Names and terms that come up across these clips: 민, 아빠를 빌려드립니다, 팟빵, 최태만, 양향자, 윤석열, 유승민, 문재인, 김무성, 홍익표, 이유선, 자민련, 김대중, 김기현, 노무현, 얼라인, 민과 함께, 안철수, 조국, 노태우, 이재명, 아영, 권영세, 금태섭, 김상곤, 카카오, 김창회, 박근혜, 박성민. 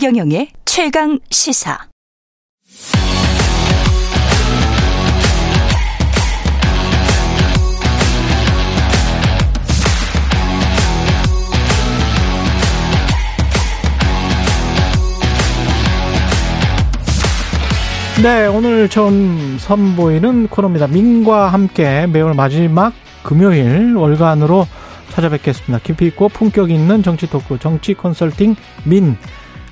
최경영의 최강 시사. 네, 오늘 처음 선보이는 코너입니다. 민과 함께 매월 마지막 금요일 월간으로 찾아뵙겠습니다. 깊이 있고 품격 있는 정치 토크, 정치 컨설팅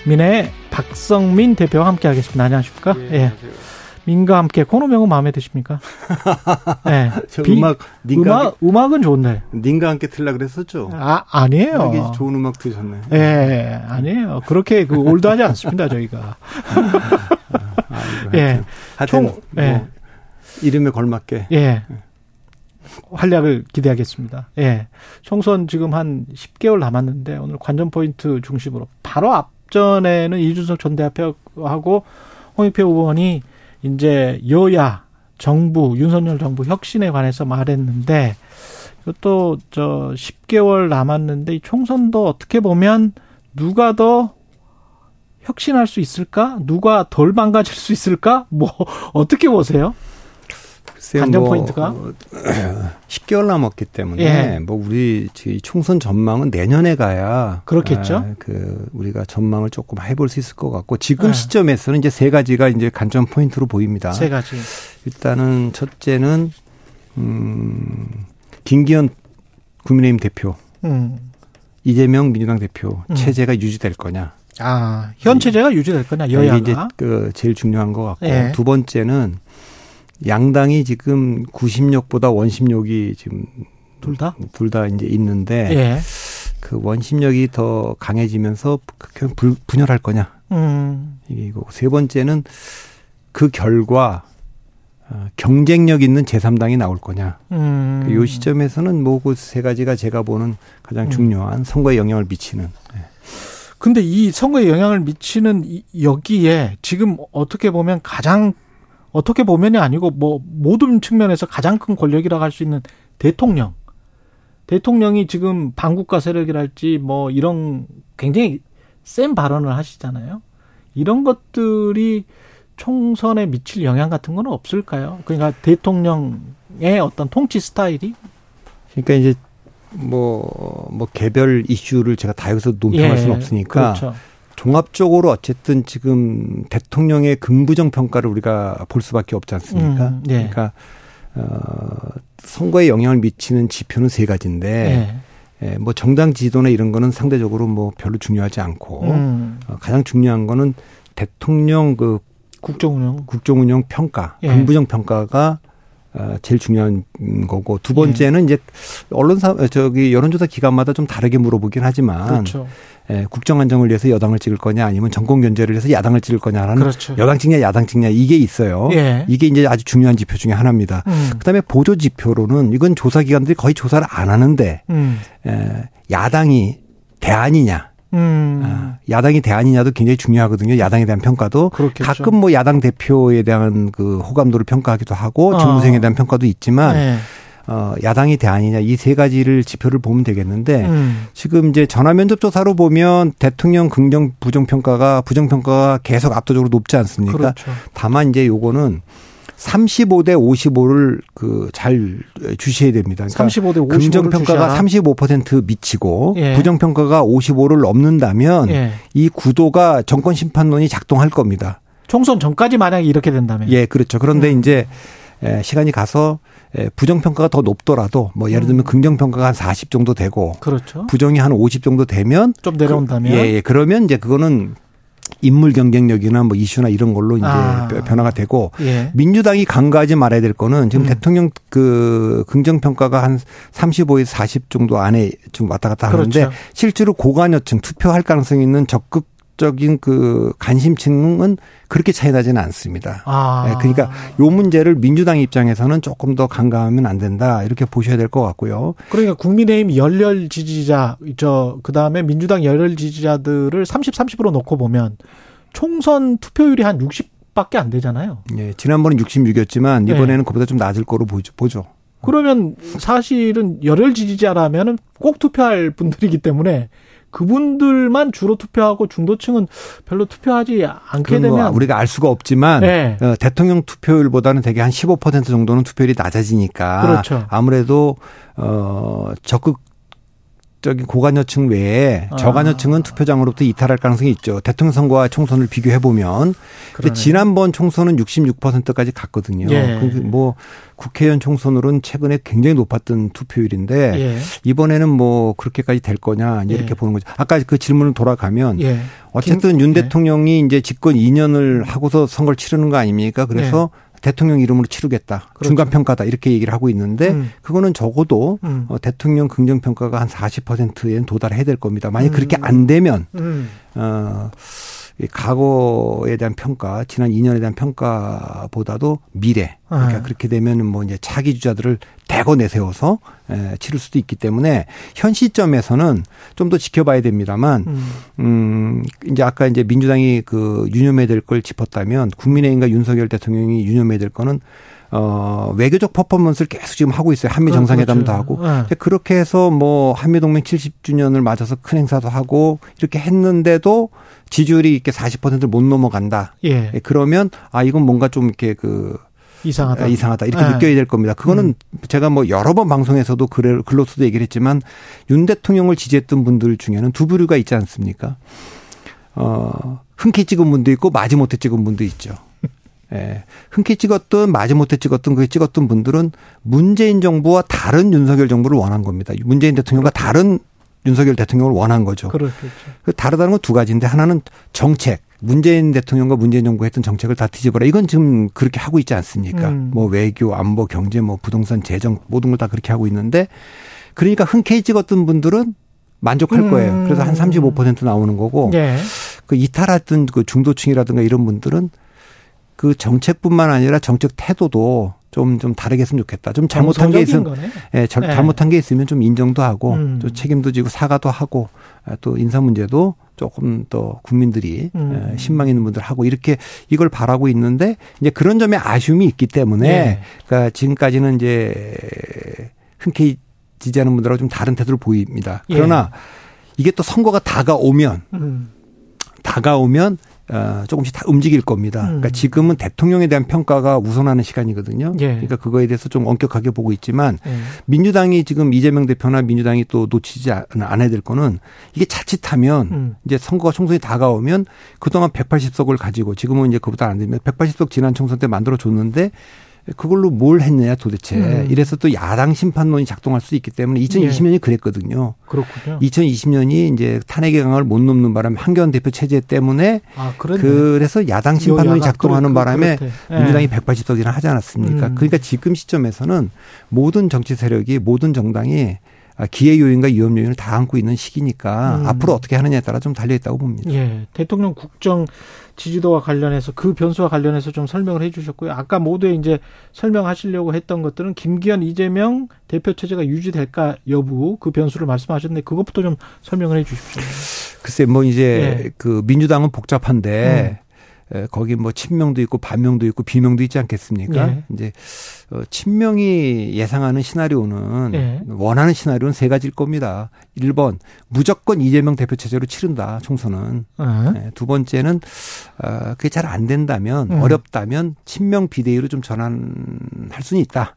민의 박성민 대표와 함께 하겠습니다. 안녕하십니까? 예. 안녕하세요. 민과 함께 코너명은 마음에 드십니까? 네. 음악은 좋은데. 님과 함께 틀려고 그랬었죠? 아, 아니에요. 좋은 음악 드셨네. 예, 네, 아니에요. 그렇게 그 올드하지 않습니다, 저희가. 예. 하여튼 뭐 예. 이름에 걸맞게. 예. 활약을 기대하겠습니다. 예. 총선 지금 한 10개월 남았는데 오늘 관전 포인트 중심으로 바로 앞전에는 이준석 전 대표하고 홍익표 의원이 이제 여야 정부 윤석열 정부 혁신에 관해서 말했는데 이것도 저 10개월 남았는데 이 총선도 어떻게 보면 누가 더 혁신할 수 있을까? 누가 덜 망가질 수 있을까? 뭐 어떻게 보세요? 관전 포인트가 10개월 남았기 때문에 예. 뭐 우리 총선 전망은 내년에 가야 그렇겠죠. 우리가 전망을 조금 해볼 수 있을 것 같고 지금 예. 시점에서는 이제 세 가지가 이제 관전 포인트로 보입니다. 세 가지. 일단은 첫째는 김기현 국민의힘 대표, 이재명 민주당 대표 체제가 유지될 거냐. 아, 현 체제가 유지될 거냐, 여야가. 이게 이제 그 제일 중요한 것 같고 예. 두 번째는 양당이 지금 구심력보다 원심력이 지금 둘 다 이제 있는데 예. 그 원심력이 더 강해지면서 분열할 거냐. 이거 세 번째는 그 결과 경쟁력 있는 제3당이 나올 거냐. 이 시점에서는 뭐 그 세 가지가 제가 보는 가장 중요한 선거에 영향을 미치는. 예. 근데 이 선거에 영향을 미치는 여기에 지금 어떻게 보면 가장 어떻게 보면이 아니고 뭐 모든 측면에서 가장 큰 권력이라고 할 수 있는 대통령이 지금 반국가 세력이랄지 뭐 이런 굉장히 센 발언을 하시잖아요. 이런 것들이 총선에 미칠 영향 같은 건 없을까요? 그러니까 대통령의 어떤 통치 스타일이 그러니까 이제 뭐 개별 이슈를 제가 다 여기서 논평할 예, 수는 없으니까 그렇죠. 종합적으로 어쨌든 지금 대통령의 긍부정 평가를 우리가 볼 수밖에 없지 않습니까? 예. 그러니까 선거에 영향을 미치는 지표는 세 가지인데 예. 뭐 정당 지도나 이런 거는 상대적으로 뭐 별로 중요하지 않고 가장 중요한 거는 대통령 그 국정운영 평가, 예. 긍부정 평가가 제일 중요한 거고 두 번째는 예. 이제 여론조사 기관마다 좀 다르게 물어보긴 하지만 그렇죠. 예, 국정 안정을 위해서 여당을 찍을 거냐 아니면 정권 견제를 위해서 야당을 찍을 거냐라는 그렇죠. 여당 찍냐 야당 찍냐 이게 있어요. 예. 이게 이제 아주 중요한 지표 중에 하나입니다. 그다음에 보조 지표로는 이건 조사 기관들이 거의 조사를 안 하는데 야당이 대안이냐. 야당이 대안이냐도 굉장히 중요하거든요. 야당에 대한 평가도 그렇겠죠. 가끔 뭐 야당 대표에 대한 그 호감도를 평가하기도 하고 중무생에 대한 평가도 있지만 네. 야당이 대안이냐 이 세 가지를 지표를 보면 되겠는데 지금 이제 전화면접 조사로 보면 대통령 긍정 부정 평가가 계속 압도적으로 높지 않습니까? 그렇죠. 다만 이제 요거는 35대 55를 그 잘 주시해야 됩니다. 그러니까 35대 55를 긍정평가가 35% 미치고 예. 부정평가가 55를 넘는다면 예. 이 구도가 정권 심판론이 작동할 겁니다. 총선 전까지 만약에 이렇게 된다면. 예, 그렇죠. 그런데 이제 시간이 가서 부정평가가 더 높더라도 뭐 예를 들면 긍정평가가 한 40 정도 되고 그렇죠. 부정이 한 50 정도 되면 좀 내려온다면. 예, 그러면 이제 그거는 인물 경쟁력이나 뭐 이슈나 이런 걸로 이제 변화가 되고 예. 민주당이 간과하지 말아야 될 거는 지금 대통령 그 긍정평가가 한 35에서 40 정도 안에 지금 왔다 갔다 그렇죠. 하는데 실제로 고관여층 투표할 가능성이 있는 적극적인 그 관심층은 그렇게 차이 나지는 않습니다. 아. 그러니까 요 문제를 민주당 입장에서는 조금 더 간과하면 안 된다 이렇게 보셔야 될 것 같고요. 그러니까 국민의힘 열렬 지지자 그다음에 민주당 열렬 지지자들을 30% 놓고 보면 총선 투표율이 한 60밖에 안 되잖아요. 예, 지난번은 66이었지만 이번에는 예. 그보다 좀 낮을 거로 보죠. 그러면 사실은 열혈 지지자라면 꼭 투표할 분들이기 때문에 그분들만 주로 투표하고 중도층은 별로 투표하지 않게 되면 우리가 알 수가 없지만 네. 대통령 투표율보다는 되게 한 15% 정도는 투표율이 낮아지니까 그렇죠. 아무래도 적극적인 고관여층 외에 저관여층은 투표장으로부터 이탈할 가능성이 있죠. 대통령 선거와 총선을 비교해 보면 근데 지난번 총선은 66%까지 갔거든요. 예. 뭐 국회의원 총선으로는 최근에 굉장히 높았던 투표율인데 예. 이번에는 뭐 그렇게까지 될 거냐 이렇게 예. 보는 거죠. 아까 그 질문을 돌아가면 예. 어쨌든 윤 대통령이 이제 집권 2년을 하고서 선거를 치르는 거 아닙니까? 그래서 예. 대통령 이름으로 치르겠다. 그렇죠. 중간평가다 이렇게 얘기를 하고 있는데 그거는 적어도 대통령 긍정평가가 한 40%에는 도달해야 될 겁니다. 만약 그렇게 안 되면 과거에 대한 평가, 지난 2년에 대한 평가보다도 미래. 그러니까 그렇게 되면 뭐 이제 차기 주자들을 대거 내세워서 치를 수도 있기 때문에 현 시점에서는 좀 더 지켜봐야 됩니다만, 이제 아까 이제 민주당이 그 유념해야 될 걸 짚었다면 국민의힘과 윤석열 대통령이 유념해야 될 거는 외교적 퍼포먼스를 계속 지금 하고 있어요. 한미 정상회담도 그렇죠. 하고. 네. 그렇게 해서 뭐 한미동맹 70주년을 맞아서 큰 행사도 하고 이렇게 했는데도 지지율이 이렇게 40%를 못 넘어간다. 예. 그러면 아, 이건 뭔가 좀 이렇게 그 이상하다. 이렇게 네. 느껴야 될 겁니다. 그거는 제가 뭐 여러 번 방송에서도 글로서도 얘기를 했지만 윤 대통령을 지지했던 분들 중에는 두 부류가 있지 않습니까? 흔쾌히 찍은 분도 있고 마지못해 찍은 분도 있죠. 예. 흔쾌히 찍었든 마지못해 찍었든 그게 찍었던 분들은 문재인 정부와 다른 윤석열 정부를 원한 겁니다. 문재인 대통령과 다른 윤석열 대통령을 원한 거죠. 그렇겠죠. 다르다는 건 두 가지인데 하나는 정책. 문재인 대통령과 문재인 정부가 했던 정책을 다 뒤집어라. 이건 지금 그렇게 하고 있지 않습니까? 뭐 외교, 안보, 경제, 뭐 부동산, 재정 모든 걸 다 그렇게 하고 있는데 그러니까 흔쾌히 찍었던 분들은 만족할 거예요. 그래서 한 35% 나오는 거고 예. 그 이탈했던 그 중도층이라든가 이런 분들은 그 정책뿐만 아니라 정책 태도도 좀 다르게 했으면 좋겠다. 좀 잘못한 게 있으면 예, 잘못한 게 있으면 좀 인정도 하고 또 책임도 지고 사과도 하고 또 인사 문제도 조금 더 국민들이 신망 있는 분들하고 이렇게 이걸 바라고 있는데 이제 그런 점에 아쉬움이 있기 때문에 예. 그러니까 지금까지는 이제 흔쾌히 지지하는 분들하고 좀 다른 태도를 보입니다. 그러나 예. 이게 또 선거가 다가오면 조금씩 다 움직일 겁니다. 그러니까 지금은 대통령에 대한 평가가 우선하는 시간이거든요. 예. 그러니까 그거에 대해서 좀 엄격하게 보고 있지만 예. 민주당이 지금 이재명 대표나 민주당이 또 놓치지 않아야 될 거는 이게 자칫하면 이제 선거가 총선이 다가오면 그동안 180석을 가지고 지금은 이제 그보다 안 되면 180석 지난 총선 때 만들어줬는데 그걸로 뭘 했느냐 도대체. 이래서 또 야당 심판론이 작동할 수 있기 때문에 2020년이 예. 그랬거든요. 그렇군요. 2020년이 이제 탄핵의 강을 못 넘는 바람에 한교안 대표 체제 때문에 그래서 야당 심판론이 작동하는 바람에 예. 민주당이 180석이나 하지 않았습니까? 그러니까 지금 시점에서는 모든 정치 세력이 모든 정당이 기회 요인과 위험 요인을 다 안고 있는 시기니까 앞으로 어떻게 하느냐에 따라 좀 달려있다고 봅니다. 예, 대통령 국정 지지도와 관련해서 그 변수와 관련해서 좀 설명을 해 주셨고요. 아까 모두에 이제 설명하시려고 했던 것들은 김기현, 이재명 대표 체제가 유지될까 여부 그 변수를 말씀하셨는데 그것부터 좀 설명을 해 주십시오. 글쎄 뭐 이제 예. 그 민주당은 복잡한데 거기 뭐 친명도 있고 반명도 있고 비명도 있지 않겠습니까? 예. 이제 친명이 예상하는 시나리오는 예. 원하는 시나리오는 세 가지일 겁니다. 1번 무조건 이재명 대표 체제로 치른다 총선은. 예. 두 번째는 그게 잘 안 된다면 어렵다면 친명 비대위로 좀 전환할 수는 있다.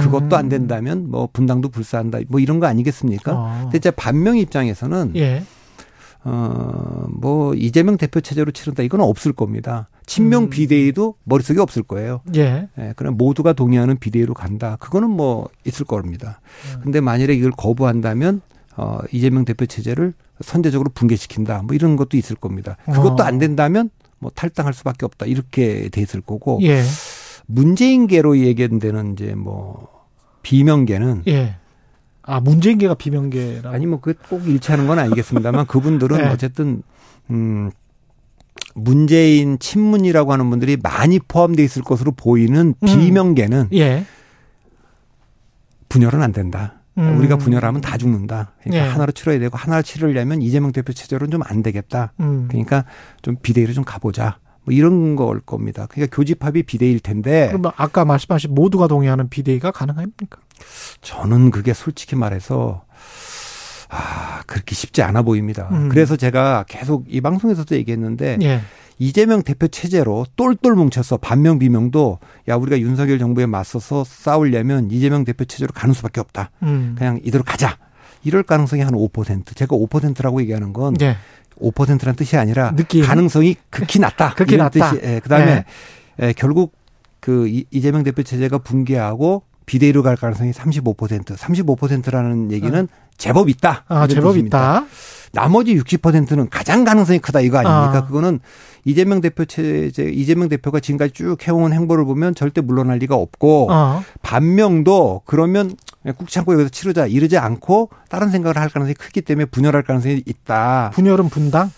그것도 안 된다면 뭐 분당도 불사한다. 뭐 이런 거 아니겠습니까? 근데 이제 반명 입장에서는. 예. 뭐 이재명 대표 체제로 치른다 이건 없을 겁니다. 친명 비대위도 머릿속에 없을 거예요. 예. 예, 그럼 모두가 동의하는 비대위로 간다. 그거는 뭐 있을 겁니다. 근데 만일에 이걸 거부한다면 이재명 대표 체제를 선제적으로 붕괴시킨다. 뭐 이런 것도 있을 겁니다. 그것도 안 된다면 뭐 탈당할 수밖에 없다. 이렇게 돼 있을 거고. 예. 문재인계로 얘기되는 이제 뭐 비명계는 예. 아, 문재인계가 비명계라. 아니, 뭐, 그 꼭 일치하는 건 아니겠습니다만 그분들은 네. 어쨌든, 문재인 친문이라고 하는 분들이 많이 포함되어 있을 것으로 보이는 비명계는 예. 분열은 안 된다. 우리가 분열하면 다 죽는다. 그러니까 예. 하나로 치러야 되고 하나로 치르려면 이재명 대표 체제로는 좀 안 되겠다. 그러니까 좀 비대위로 좀 가보자. 뭐 이런 걸 겁니다. 그러니까 교집합이 비대위일 텐데. 그럼 아까 말씀하신 모두가 동의하는 비대위가 가능합니까? 저는 그게 솔직히 말해서 그렇게 쉽지 않아 보입니다. 그래서 제가 계속 이 방송에서도 얘기했는데 예. 이재명 대표 체제로 똘똘 뭉쳐서 반명 비명도 야 우리가 윤석열 정부에 맞서서 싸우려면 이재명 대표 체제로 가는 수밖에 없다. 그냥 이대로 가자. 이럴 가능성이 한 5%. 제가 5%라고 얘기하는 건 예. 5%란 뜻이 아니라 느낌. 가능성이 극히 낮다. 극히 낮다. 뜻이, 예, 그다음에 예. 예, 결국 그 이재명 대표 체제가 붕괴하고 비대위로 갈 가능성이 35%. 35%라는 얘기는 제법 있다. 아, 제법 뜻입니다. 있다. 나머지 60%는 가장 가능성이 크다 이거 아닙니까? 아. 그거는 이재명 대표 체제, 이재명 대표가 지금까지 쭉 해온 행보를 보면 절대 물러날 리가 없고 아. 반명도 그러면 꾹 참고 여기서 치르자 이러지 않고 다른 생각을 할 가능성이 크기 때문에 분열할 가능성이 있다. 분열은 분당?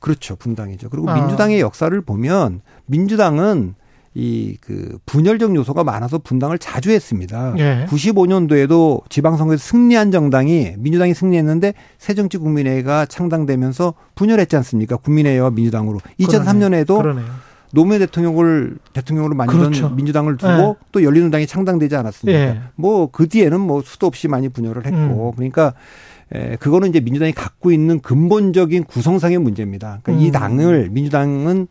그렇죠. 분당이죠. 그리고 아. 민주당의 역사를 보면 민주당은 이 그 분열적 요소가 많아서 분당을 자주 했습니다. 예. 95년도에도 지방선거에서 승리한 정당이 민주당이 승리했는데 새정치국민회의가 창당되면서 분열했지 않습니까? 국민회의와 민주당으로. 2003년에도 그러네요. 노무현 대통령을 대통령으로 만든 그렇죠. 민주당을 두고 예. 또 열린우리당이 창당되지 않았습니까? 예. 뭐 그 뒤에는 뭐 수도 없이 많이 분열을 했고 그러니까 그거는 이제 민주당이 갖고 있는 근본적인 구성상의 문제입니다. 그러니까 이 당을 민주당은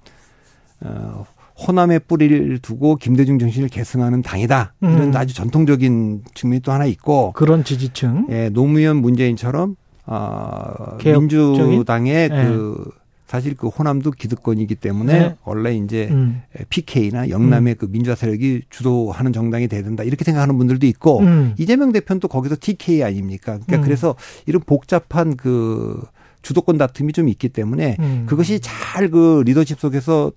호남의 뿌리를 두고 김대중 정신을 계승하는 당이다. 이런 아주 전통적인 측면이 또 하나 있고. 그런 지지층. 예, 노무현 문재인처럼 민주당의 네. 그 사실 그 호남도 기득권이기 때문에 네. 원래 이제 PK나 영남의 그 민주화 세력이 주도하는 정당이 돼야 된다. 이렇게 생각하는 분들도 있고 이재명 대표는 또 거기서 TK 아닙니까? 그러니까 그래서 이런 복잡한 그 주도권 다툼이 좀 있기 때문에 그것이 잘 그 리더십 속에서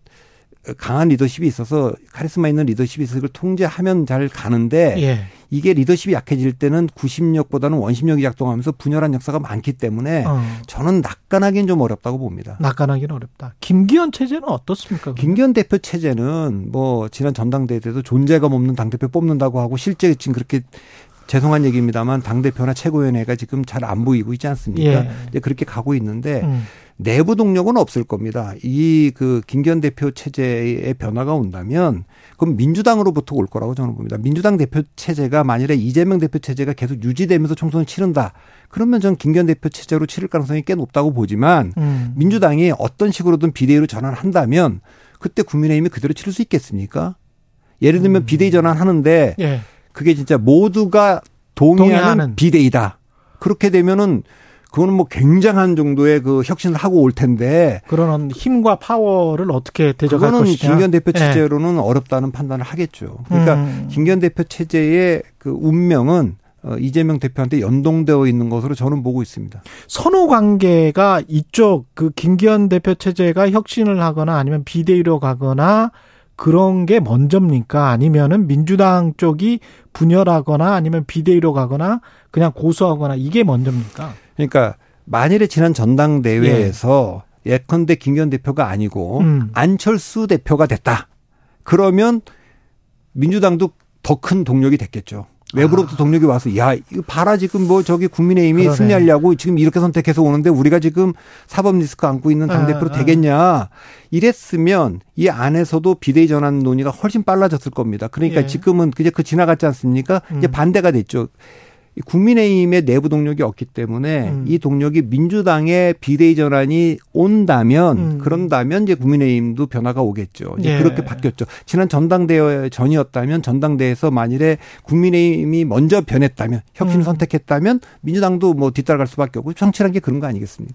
강한 리더십이 있어서 카리스마 있는 리더십이 있어서 그걸 통제하면 잘 가는데 예. 이게 리더십이 약해질 때는 구심력보다는 원심력이 작동하면서 분열한 역사가 많기 때문에 저는 낙관하기는 좀 어렵다고 봅니다. 낙관하기는 어렵다. 김기현 체제는 어떻습니까? 김기현 대표 체제는 뭐 지난 전당대회 때도 존재감 없는 당대표 뽑는다고 하고 실제 지금 그렇게 죄송한 얘기입니다만 당대표나 최고위원회가 지금 잘 안 보이고 있지 않습니까? 예. 그렇게 가고 있는데 내부 동력은 없을 겁니다. 이 그 김기현 대표 체제의 변화가 온다면 그럼 민주당으로부터 올 거라고 저는 봅니다. 민주당 대표 체제가 만일에 이재명 대표 체제가 계속 유지되면서 총선을 치른다. 그러면 저는 김기현 대표 체제로 치를 가능성이 꽤 높다고 보지만 민주당이 어떤 식으로든 비대위로 전환한다면 그때 국민의힘이 그대로 치를 수 있겠습니까? 예를 들면 비대위 전환하는데 예. 그게 진짜 모두가 동의하는 비대위다. 그렇게 되면은 그거는 뭐 굉장한 정도의 그 혁신을 하고 올 텐데. 그런 힘과 파워를 어떻게 대적할 것이냐. 그거는 김기현 대표 체제로는 네. 어렵다는 판단을 하겠죠. 그러니까 김기현 대표 체제의 그 운명은 이재명 대표한테 연동되어 있는 것으로 저는 보고 있습니다. 선호 관계가 이쪽 그 김기현 대표 체제가 혁신을 하거나 아니면 비대위로 가거나 그런 게 먼저입니까? 아니면은 민주당 쪽이 분열하거나 아니면 비대위로 가거나 그냥 고수하거나 이게 먼저입니까? 그러니까 만일에 지난 전당대회에서 예. 예컨대 김기현 대표가 아니고 안철수 대표가 됐다. 그러면 민주당도 더 큰 동력이 됐겠죠. 외부로부터 아. 동력이 와서 야 이거 봐라 지금 뭐 저기 국민의힘이 그러네. 승리하려고 지금 이렇게 선택해서 오는데 우리가 지금 사법 리스크 안고 있는 당대표로 되겠냐 이랬으면 이 안에서도 비대위 전환 논의가 훨씬 빨라졌을 겁니다. 그러니까 예. 지금은 그냥 그 지나갔지 않습니까? 이제 반대가 됐죠. 국민의힘의 내부 동력이 없기 때문에 이 동력이 민주당의 비대위 전환이 온다면 그런다면 이제 국민의힘도 변화가 오겠죠. 이제 예. 그렇게 바뀌었죠. 지난 전당대회 전이었다면 전당대회에서 만일에 국민의힘이 먼저 변했다면 혁신을 선택했다면 민주당도 뭐 뒤따라갈 수밖에 없고 정치란 게 그런 거 아니겠습니까?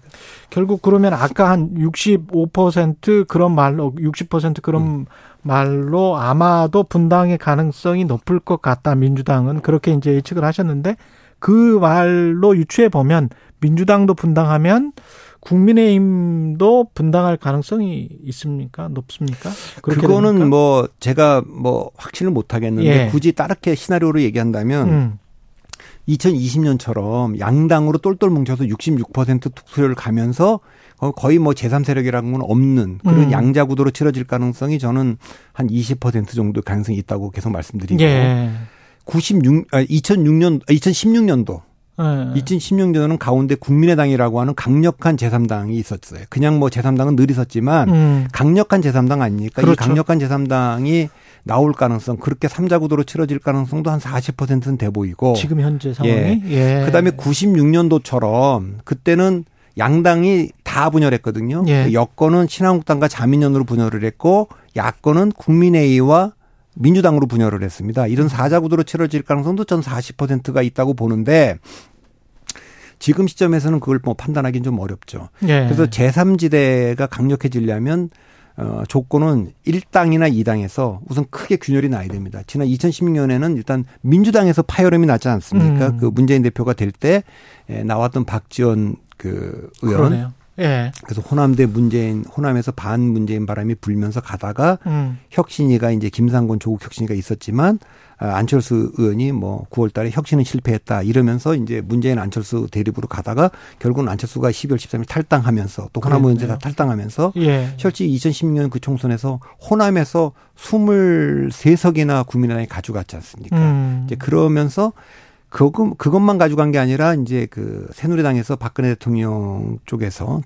결국 그러면 아까 한 65% 그런 말로 60% 그런 말로 아마도 분당의 가능성이 높을 것 같다. 민주당은 그렇게 이제 예측을 하셨는데 그 말로 유추해 보면 민주당도 분당하면 국민의힘도 분당할 가능성이 있습니까? 높습니까? 그거는 됩니까? 뭐 제가 뭐 확신을 못 하겠는데 예. 굳이 다르게 시나리오로 얘기한다면 2020년처럼 양당으로 똘똘 뭉쳐서 66% 투표율을 가면서 거의 뭐 제3세력이라는 건 없는 그런 양자 구도로 치러질 가능성이 저는 한 20% 정도 가능성이 있다고 계속 말씀드리고 예. 2016년도 네. 2016년은 가운데 국민의당이라고 하는 강력한 제3당이 있었어요. 그냥 뭐 제3당은 늘 있었지만 강력한 제3당 아닙니까? 그렇죠. 이 강력한 제3당이 나올 가능성, 그렇게 3자 구도로 치러질 가능성도 한 40%는 돼 보이고. 지금 현재 상황이? 예. 예. 그다음에 96년도처럼 그때는 양당이 다 분열했거든요. 예. 여권은 신한국당과 자민련으로 분열을 했고 야권은 국민의힘과 민주당으로 분열을 했습니다. 이런 4자 구도로 치러질 가능성도 전 40%가 있다고 보는데 지금 시점에서는 그걸 뭐 판단하기는 좀 어렵죠. 예. 그래서 제3지대가 강력해지려면 조건은 1당이나 2당에서 우선 크게 균열이 나야 됩니다. 지난 2016년에는 일단 민주당에서 파열음이 났지 않습니까? 그 문재인 대표가 될 때 나왔던 박지원 그 의원. 그러네요. 예. 그래서 호남대 문재인, 호남에서 반 문재인 바람이 불면서 가다가 혁신위가 이제 김상곤 조국 혁신위가 있었지만 안철수 의원이 뭐 9월 달에 혁신은 실패했다 이러면서 이제 문재인 안철수 대립으로 가다가 결국은 안철수가 12월 13일 탈당하면서 또 호남 의원들 다 탈당하면서 예. 실제 2016년 그 총선에서 호남에서 23석이나 국민의당이 가져갔지 않습니까? 이제 그러면서 그것만 가져간 게 아니라 이제 그 새누리당에서 박근혜 대통령 쪽에서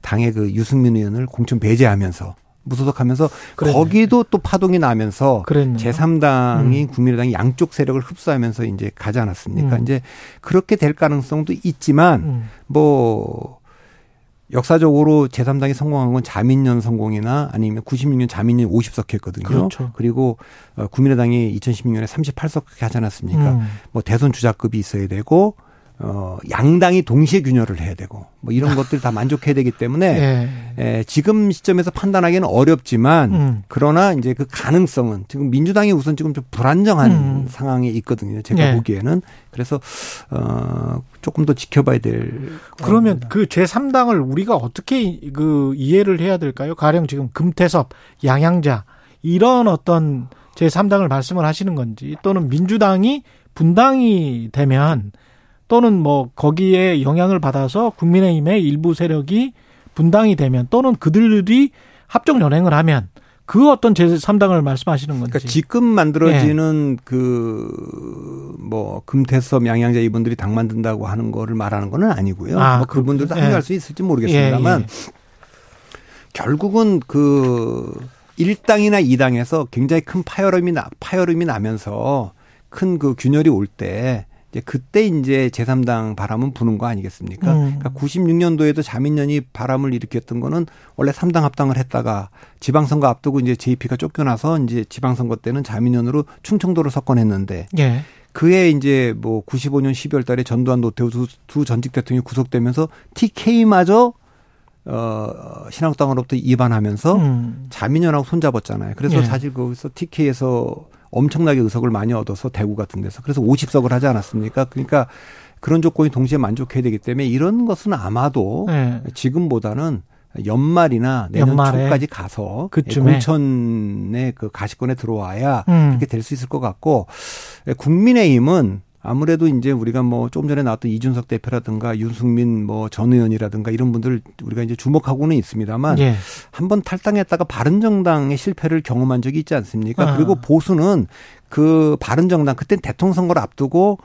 당의 그 유승민 의원을 공천 배제하면서 무소속하면서 그랬네요. 거기도 또 파동이 나면서 그랬네요. 제3당인 국민의당이 양쪽 세력을 흡수하면서 이제 가지 않았습니까? 이제 그렇게 될 가능성도 있지만 뭐 역사적으로 제3당이 성공한 건 자민련 성공이나 아니면 96년 자민련 50석 했거든요. 그렇죠. 그리고 국민의당이 2016년에 38석 하지 않았습니까? 뭐 대선 주자급이 있어야 되고 양당이 동시에 균열을 해야 되고 뭐 이런 것들 다 만족해야 되기 때문에 예. 지금 시점에서 판단하기는 어렵지만 그러나 이제 그 가능성은 지금 민주당이 우선 지금 좀 불안정한 상황에 있거든요. 제가 예. 보기에는. 그래서 조금 더 지켜봐야 될. 그러면 그 제3당을 우리가 어떻게 그 이해를 해야 될까요? 가령 지금 금태섭, 양향자 이런 어떤 제3당을 말씀을 하시는 건지 또는 민주당이 분당이 되면 또는 뭐 거기에 영향을 받아서 국민의힘의 일부 세력이 분당이 되면 또는 그들이 합종 연행을 하면 그 어떤 제3당을 말씀하시는 건지. 그러니까 지금 만들어지는 예. 그 뭐 금태섭 양향자 이분들이 당 만든다고 하는 거를 말하는 건 아니고요. 뭐 그분들도 합류할 수 있을지 모르겠습니다만 예. 결국은 그 1당이나 2당에서 굉장히 큰 파열음이 나면서 큰 그 균열이 올 때 그때 이제 제3당 바람은 부는 거 아니겠습니까? 그러니까 96년도에도 자민련이 바람을 일으켰던 거는 원래 3당 합당을 했다가 지방선거 앞두고 이제 JP가 쫓겨나서 이제 지방선거 때는 자민련으로 충청도를 석권했는데 예. 그해 이제 뭐 95년 12월 달에 전두환 노태우 두 전직 대통령이 구속되면서 TK마저 신한국당으로부터 이반하면서 자민련하고 손잡았잖아요. 그래서 예. 사실 거기서 TK에서 엄청나게 의석을 많이 얻어서 대구 같은 데서. 그래서 50석을 하지 않았습니까? 그러니까 그런 조건이 동시에 만족해야 되기 때문에 이런 것은 아마도 네. 지금보다는 연말이나 내년 초까지 가서 그쯤에. 공천의 그 가시권에 들어와야 그렇게 될 수 있을 것 같고 국민의힘은 아무래도 이제 우리가 뭐 조금 전에 나왔던 이준석 대표라든가 윤승민 뭐 전 의원이라든가 이런 분들 우리가 이제 주목하고는 있습니다만 예. 한번 탈당했다가 바른정당의 실패를 경험한 적이 있지 않습니까? 그리고 보수는 그 바른정당 그때 대통령 선거를 앞두고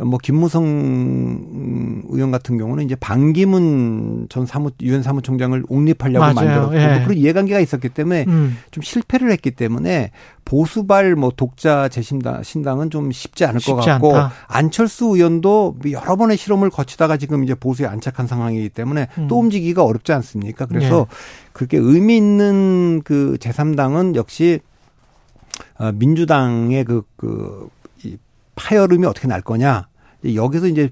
뭐 김무성 의원 같은 경우는 이제 반기문 전 유엔 사무총장을 옹립하려고 만들었고 예. 그런 이해관계가 있었기 때문에 좀 실패를 했기 때문에 보수발 뭐 독자 신당은 좀 쉽지 않을 것 같고 않다. 안철수 의원도 여러 번의 실험을 거치다가 지금 이제 보수에 안착한 상황이기 때문에 또 움직이기가 어렵지 않습니까? 그래서 예. 그렇게 의미 있는 그 제3당은 역시 민주당의 파열음이 어떻게 날 거냐. 여기서 이제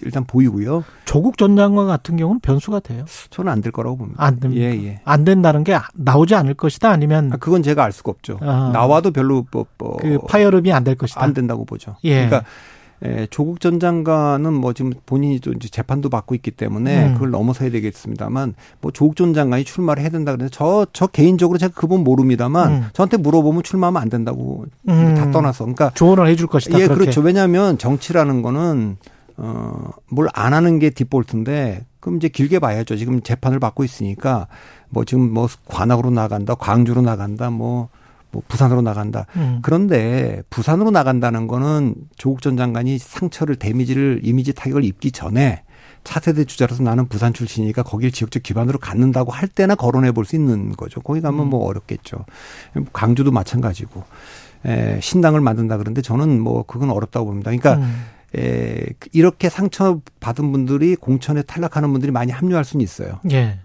일단 보이고요. 조국 전 장관 같은 경우는 변수가 돼요? 저는 안 될 거라고 봅니다. 안 됩니다. 예, 예. 안 된다는 게 나오지 않을 것이다 아니면. 그건 제가 알 수가 없죠. 나와도 별로. 그 파열음이 안 될 것이다. 안 된다고 보죠. 예. 그러니까 조국 전 장관은 뭐 지금 본인이 또 이제 재판도 받고 있기 때문에 그걸 넘어서야 되겠습니다만 뭐 조국 전 장관이 출마를 해야 된다 그래서 저 개인적으로 제가 그분 모릅니다만 저한테 물어보면 출마하면 안 된다고 다 떠나서 그러니까 조언을 해줄 것이다. 예, 그렇게. 그렇죠. 왜냐하면 정치라는 거는 뭘 안 하는 게 뒷볼트인데 그럼 이제 길게 봐야죠. 지금 재판을 받고 있으니까 뭐 지금 뭐 관악으로 나간다, 광주로 나간다, 뭐. 뭐 부산으로 나간다. 그런데 부산으로 나간다는 거는 조국 전 장관이 상처를, 데미지를, 이미지 타격을 입기 전에 차세대 주자로서 나는 부산 출신이니까 거길 지역적 기반으로 갖는다고 할 때나 거론해 볼 수 있는 거죠. 거기 가면 뭐 어렵겠죠. 광주도 마찬가지고. 신당을 만든다 그런데 저는 뭐 그건 어렵다고 봅니다. 그러니까 이렇게 상처받은 분들이 공천에 탈락하는 분들이 많이 합류할 수는 있어요. 예.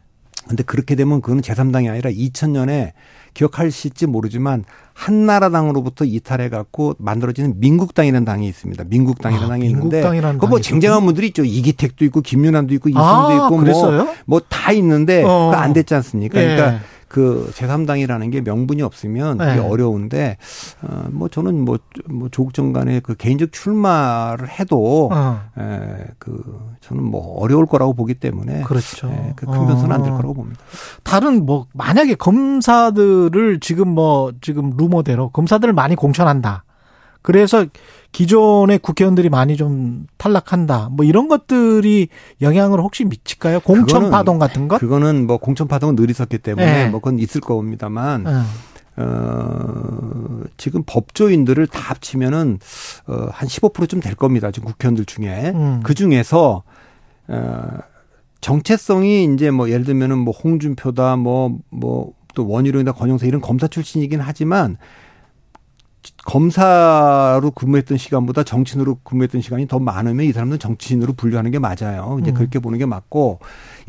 근데 그렇게 되면 그건 제3당이 아니라 2000년에 기억하실지 모르지만 한나라당으로부터 이탈해갖고 만들어지는 민국당이라는 당이 있습니다. 민국당이라는 당이 있는데 그 뭐 쟁쟁한 분들이 있죠. 이기택도 있고 김윤환도 있고 이순도 있고 뭐 다 있는데 그거 안 됐지 않습니까? 예. 그러니까 그 제3당이라는 게 명분이 없으면 그게 어려운데 뭐 저는 뭐 조국 정관의 그 개인적 출마를 해도 그 저는 뭐 어려울 거라고 보기 때문에 그렇죠. 그 큰 변수는 안 될 거라고 봅니다. 다른 뭐 만약에 검사들을 지금 루머대로 검사들을 많이 공천한다. 그래서 기존의 국회의원들이 많이 좀 탈락한다. 뭐 이런 것들이 영향을 혹시 미칠까요? 공천파동 같은 것? 그거는 뭐 공천파동은 늘 있었기 때문에 뭐 그건 있을 겁니다만, 지금 법조인들을 다 합치면은, 한 15%쯤 될 겁니다. 지금 국회의원들 중에. 그 중에서, 정체성이 이제 뭐 예를 들면은 뭐 홍준표다 또 원희룡이다 권영세 이런 검사 출신이긴 하지만, 검사로 근무했던 시간보다 정치인으로 근무했던 시간이 더 많으면 이 사람들은 정치인으로 분류하는 게 맞아요. 이제 그렇게 보는 게 맞고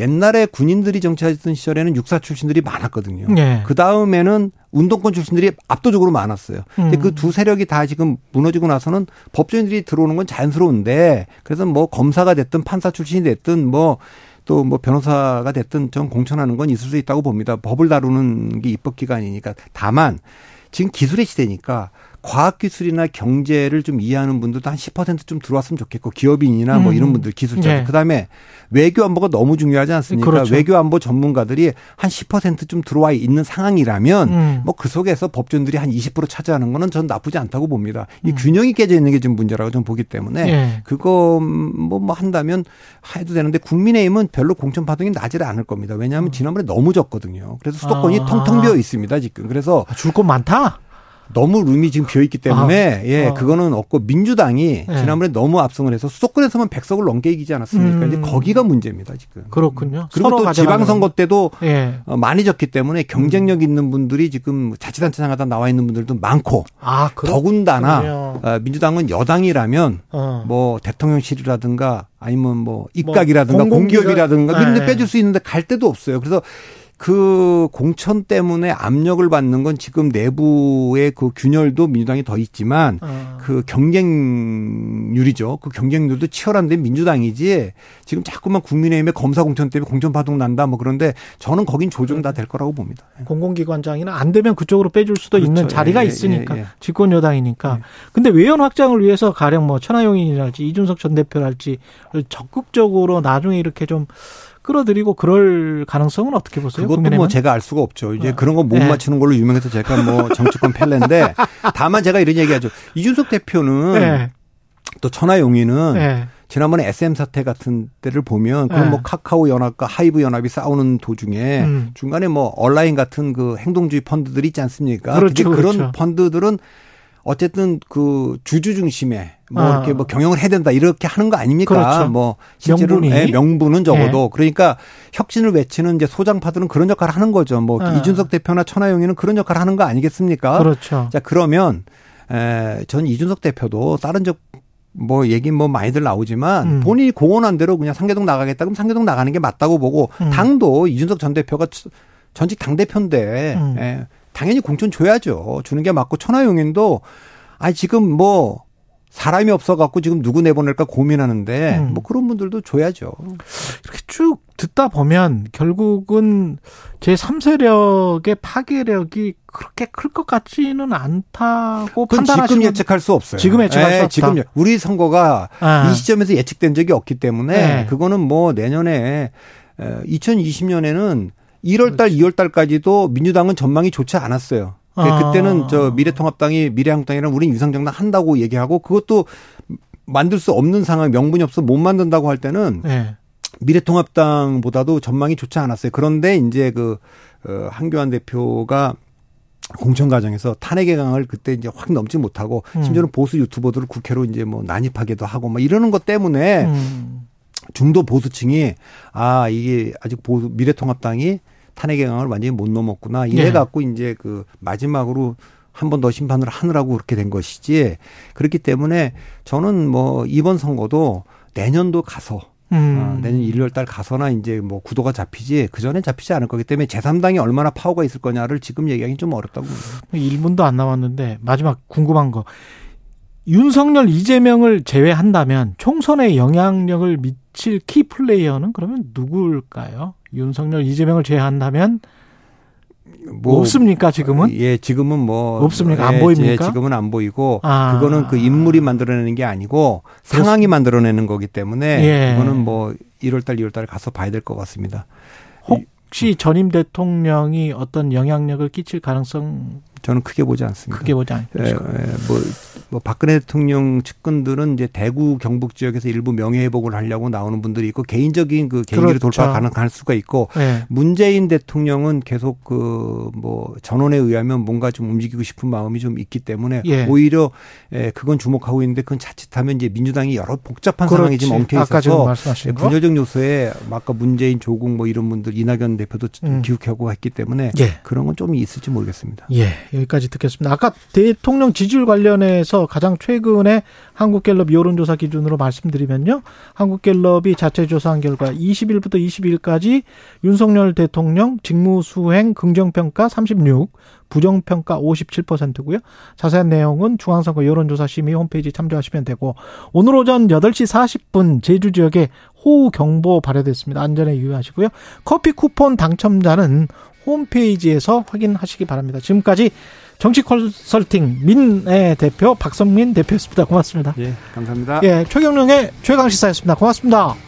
옛날에 군인들이 정치하던 시절에는 육사 출신들이 많았거든요. 네. 그 다음에는 운동권 출신들이 압도적으로 많았어요. 근데 그 두 세력이 다 지금 무너지고 나서는 법조인들이 들어오는 건 자연스러운데 그래서 뭐 검사가 됐든 판사 출신이 됐든 또 변호사가 됐든 전 공천하는 건 있을 수 있다고 봅니다. 법을 다루는 게 입법기관이니까 다만. 지금 기술의 시대니까 과학기술이나 경제를 좀 이해하는 분들도 한 10%좀 들어왔으면 좋겠고 기업인이나 뭐 이런 분들 기술자들. 네. 그다음에 외교안보가 너무 중요하지 않습니까? 그렇죠. 외교안보 전문가들이 한 10%좀 들어와 있는 상황이라면 뭐 그 속에서 법조인들이 한 20% 차지하는 거는 전 나쁘지 않다고 봅니다. 이 균형이 깨져 있는 게 좀 문제라고 좀 보기 때문에 그거 뭐 한다면 해도 되는데 국민의힘은 별로 공천파동이 나질 않을 겁니다. 왜냐하면 지난번에 너무 졌거든요. 그래서 수도권이 텅텅 비어 있습니다. 지금. 그래서 줄 건 많다? 너무 룸이 지금 비어있기 때문에 그거는 없고 민주당이 지난번에 너무 압승을 해서 수도권에서만 100석을 넘게 이기지 않았습니까? 이제 거기가 문제입니다 지금. 그렇군요. 그리고 또 지방선거 때도 많이 졌기 때문에 경쟁력 있는 분들이 지금 자치단체장 하다 나와 있는 분들도 많고 더군다나 그러네요. 민주당은 여당이라면 뭐 대통령실이라든가 아니면 뭐 입각이라든가 뭐 공기업이라든가 근데 빼줄 수 있는데 갈 데도 없어요. 그래서 그 공천 때문에 압력을 받는 건 지금 내부의 그 균열도 민주당이 더 있지만 그 경쟁률이죠. 그 경쟁률도 치열한데 민주당이지 지금 자꾸만 국민의힘의 검사 공천 때문에 공천 파동 난다 뭐 그런데 저는 거긴 조정 다 될 거라고 봅니다. 공공기관장이나 안 되면 그쪽으로 빼줄 수도 그렇죠. 있는 자리가 있으니까 집권 여당이니까. 근데 외연 확장을 위해서 가령 뭐 천하용인이랄지 이준석 전 대표랄지 적극적으로 나중에 이렇게 좀 끌어들이고 그럴 가능성은 어떻게 보세요? 그것도 국민의힘은? 뭐 제가 알 수가 없죠. 이제 그런 거 못 맞추는 걸로 유명해서 제가 뭐 정치권 펠레인데 다만 제가 이런 얘기하죠. 이준석 대표는 또 천하용인은 지난번에 SM 사태 같은 때를 보면 그럼 뭐 카카오 연합과 하이브 연합이 싸우는 도중에 중간에 뭐 얼라인 같은 그 행동주의 펀드들이 있지 않습니까? 그렇죠, 그런 펀드들은 어쨌든 그 주주 중심에 뭐 이렇게 뭐 경영을 해야 된다 이렇게 하는 거 아닙니까? 그렇죠. 뭐 실제로 명분은 적어도 그러니까 혁신을 외치는 이제 소장파들은 그런 역할을 하는 거죠. 뭐 이준석 대표나 천하용인은 그런 역할을 하는 거 아니겠습니까? 그렇죠. 자 그러면 전 이준석 대표도 다른 적 뭐 얘기 뭐 많이들 나오지만 본인이 공언한 대로 그냥 상계동 나가겠다 그럼 상계동 나가는 게 맞다고 보고 당도 이준석 전 대표가 전직 당 대표인데. 당연히 공천 줘야죠. 주는 게 맞고 천하용인도 아니 지금 뭐 사람이 없어갖고 지금 누구 내보낼까 고민하는데 뭐 그런 분들도 줘야죠. 이렇게 쭉 듣다 보면 결국은 제3세력의 파괴력이 그렇게 클 것 같지는 않다고 판단하시는. 지금 예측할 수 없어요. 지금 예측할 수 없다. 지금 우리 선거가 이 시점에서 예측된 적이 없기 때문에 그거는 뭐 내년에 2020년에는 1월달, 2월달까지도 민주당은 전망이 좋지 않았어요. 그때는 저 미래통합당이 미래한국당이랑 우린 위성정당 한다고 얘기하고 그것도 만들 수 없는 상황, 명분이 없어 못 만든다고 할 때는 미래통합당보다도 전망이 좋지 않았어요. 그런데 이제 그 한교안 대표가 공천 과정에서 탄핵의 강을 그때 이제 확 넘지 못하고 심지어는 보수 유튜버들을 국회로 이제 뭐 난입하기도 하고 막 이러는 것 때문에 중도 보수층이 아 이게 아직 보수 미래통합당이 탄핵의 강을 완전히 못 넘었구나 이래 갖고 예. 이제 그 마지막으로 한 번 더 심판을 하느라고 그렇게 된 것이지 그렇기 때문에 저는 뭐 이번 선거도 내년도 가서 내년 1월 달 가서나 이제 뭐 구도가 잡히지 그전엔 잡히지 않을 거기 때문에 제3당이 얼마나 파워가 있을 거냐를 지금 얘기하기 좀 어렵다고 봅니다. 1분도 안 남았는데 마지막 궁금한 거 윤석열 이재명을 제외한다면 총선에 영향력을 미칠 키플레이어는 그러면 누구일까요? 윤석열 이재명을 제외한다면 뭐 없습니까 지금은? 예, 지금은 뭐 없습니까? 안 보입니까? 예, 지금은 안 보이고 그거는 그 인물이 만들어내는 게 아니고 상황이 만들어내는 거기 때문에 예. 그거는 뭐 1월달, 2월달 가서 봐야 될 것 같습니다. 혹시 전임 대통령이 어떤 영향력을 끼칠 가능성? 저는 크게 보지 않습니다. 크게 보지 않습니다. 예, 뭐 박근혜 대통령 측근들은 이제 대구 경북 지역에서 일부 명예회복을 하려고 나오는 분들이 있고 개인적인 그 개인기를 그렇죠. 돌파 가능할 수가 있고 예. 문재인 대통령은 계속 그 뭐 전원에 의하면 뭔가 좀 움직이고 싶은 마음이 좀 있기 때문에 예. 오히려 예, 그건 주목하고 있는데 그건 자칫하면 이제 민주당이 여러 복잡한 그렇지. 상황이 지금 엉켜 있어서 예, 분열적 요소에 아까 문재인 조국 뭐 이런 분들 이낙연 대표도 기웃하고 했기 때문에 예. 그런 건 좀 있을지 모르겠습니다. 예. 여기까지 듣겠습니다. 아까 대통령 지지율 관련해서 가장 최근에 한국갤럽 여론조사 기준으로 말씀드리면요. 한국갤럽이 자체 조사한 결과 20일부터 22일까지 윤석열 대통령 직무수행 긍정평가 36, 부정평가 57%고요. 자세한 내용은 중앙선거 여론조사심의 홈페이지 참조하시면 되고 오늘 오전 8시 40분 제주 지역에 호우경보 발효됐습니다. 안전에 유의하시고요. 커피 쿠폰 당첨자는 홈페이지에서 확인하시기 바랍니다. 지금까지 정치 컨설팅 민의 대표 박성민 대표였습니다. 고맙습니다. 예, 감사합니다. 예, 최경영의 최강시사였습니다. 고맙습니다.